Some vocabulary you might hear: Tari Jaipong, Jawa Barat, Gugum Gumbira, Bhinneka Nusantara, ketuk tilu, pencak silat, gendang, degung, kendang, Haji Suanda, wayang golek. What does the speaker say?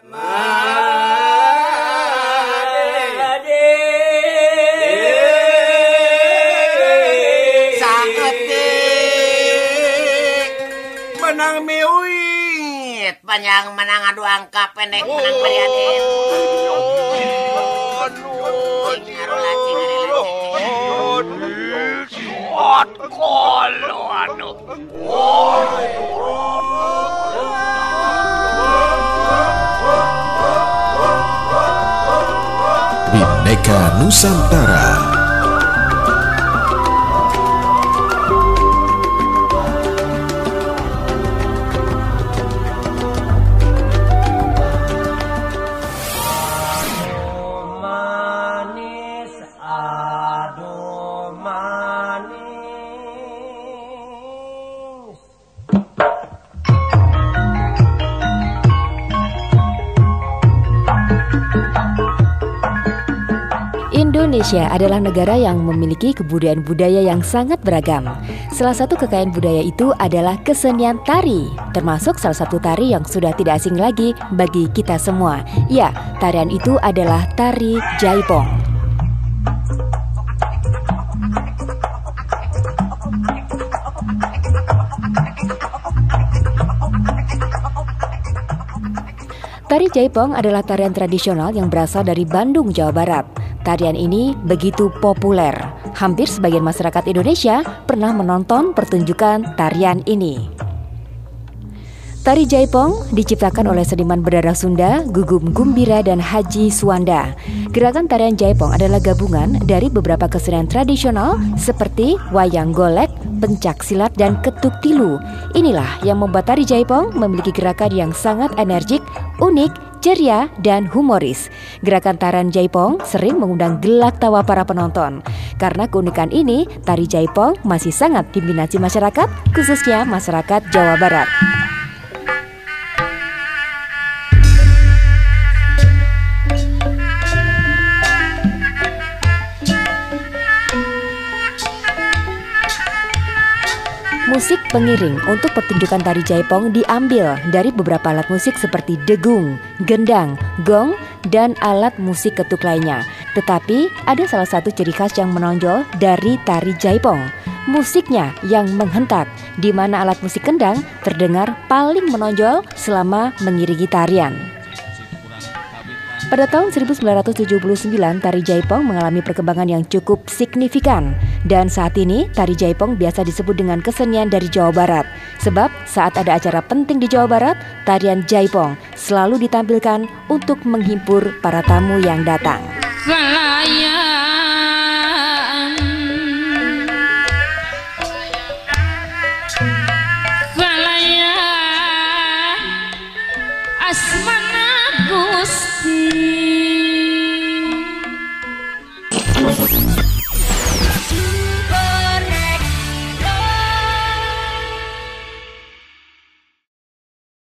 Menang miuit, panjang menang adu angka pendek menang prihatin. Bineka Nusantara. Indonesia adalah negara yang memiliki kebudayaan budaya yang sangat beragam. Salah satu kekayaan budaya itu adalah kesenian tari, termasuk salah satu tari yang sudah tidak asing lagi bagi kita semua. Ya, tarian itu adalah Tari Jaipong. Tari Jaipong adalah tarian tradisional yang berasal dari Bandung, Jawa Barat. Tarian ini begitu populer. Hampir sebagian masyarakat Indonesia pernah menonton pertunjukan tarian ini. Tari Jaipong diciptakan oleh seniman berdarah Sunda, Gugum Gumbira dan Haji Suanda. Gerakan tarian Jaipong adalah gabungan dari beberapa kesenian tradisional seperti wayang golek, pencak silat dan ketuk tilu. Inilah yang membuat Tari Jaipong memiliki gerakan yang sangat energik, unik, ceria dan humoris. Gerakan tarian Jaipong sering mengundang gelak tawa para penonton. Karena keunikan ini, Tari Jaipong masih sangat diminati masyarakat, khususnya masyarakat Jawa Barat. Musik pengiring untuk pertunjukan Tari Jaipong diambil dari beberapa alat musik seperti degung, gendang, gong, dan alat musik ketuk lainnya. Tetapi ada salah satu ciri khas yang menonjol dari Tari Jaipong, musiknya yang menghentak, di mana alat musik kendang terdengar paling menonjol selama mengiringi tarian. Pada tahun 1979, Tari Jaipong mengalami perkembangan yang cukup signifikan. Dan saat ini, Tari Jaipong biasa disebut dengan kesenian dari Jawa Barat. Sebab saat ada acara penting di Jawa Barat, tarian Jaipong selalu ditampilkan untuk menghibur para tamu yang datang. Asmana Gusti.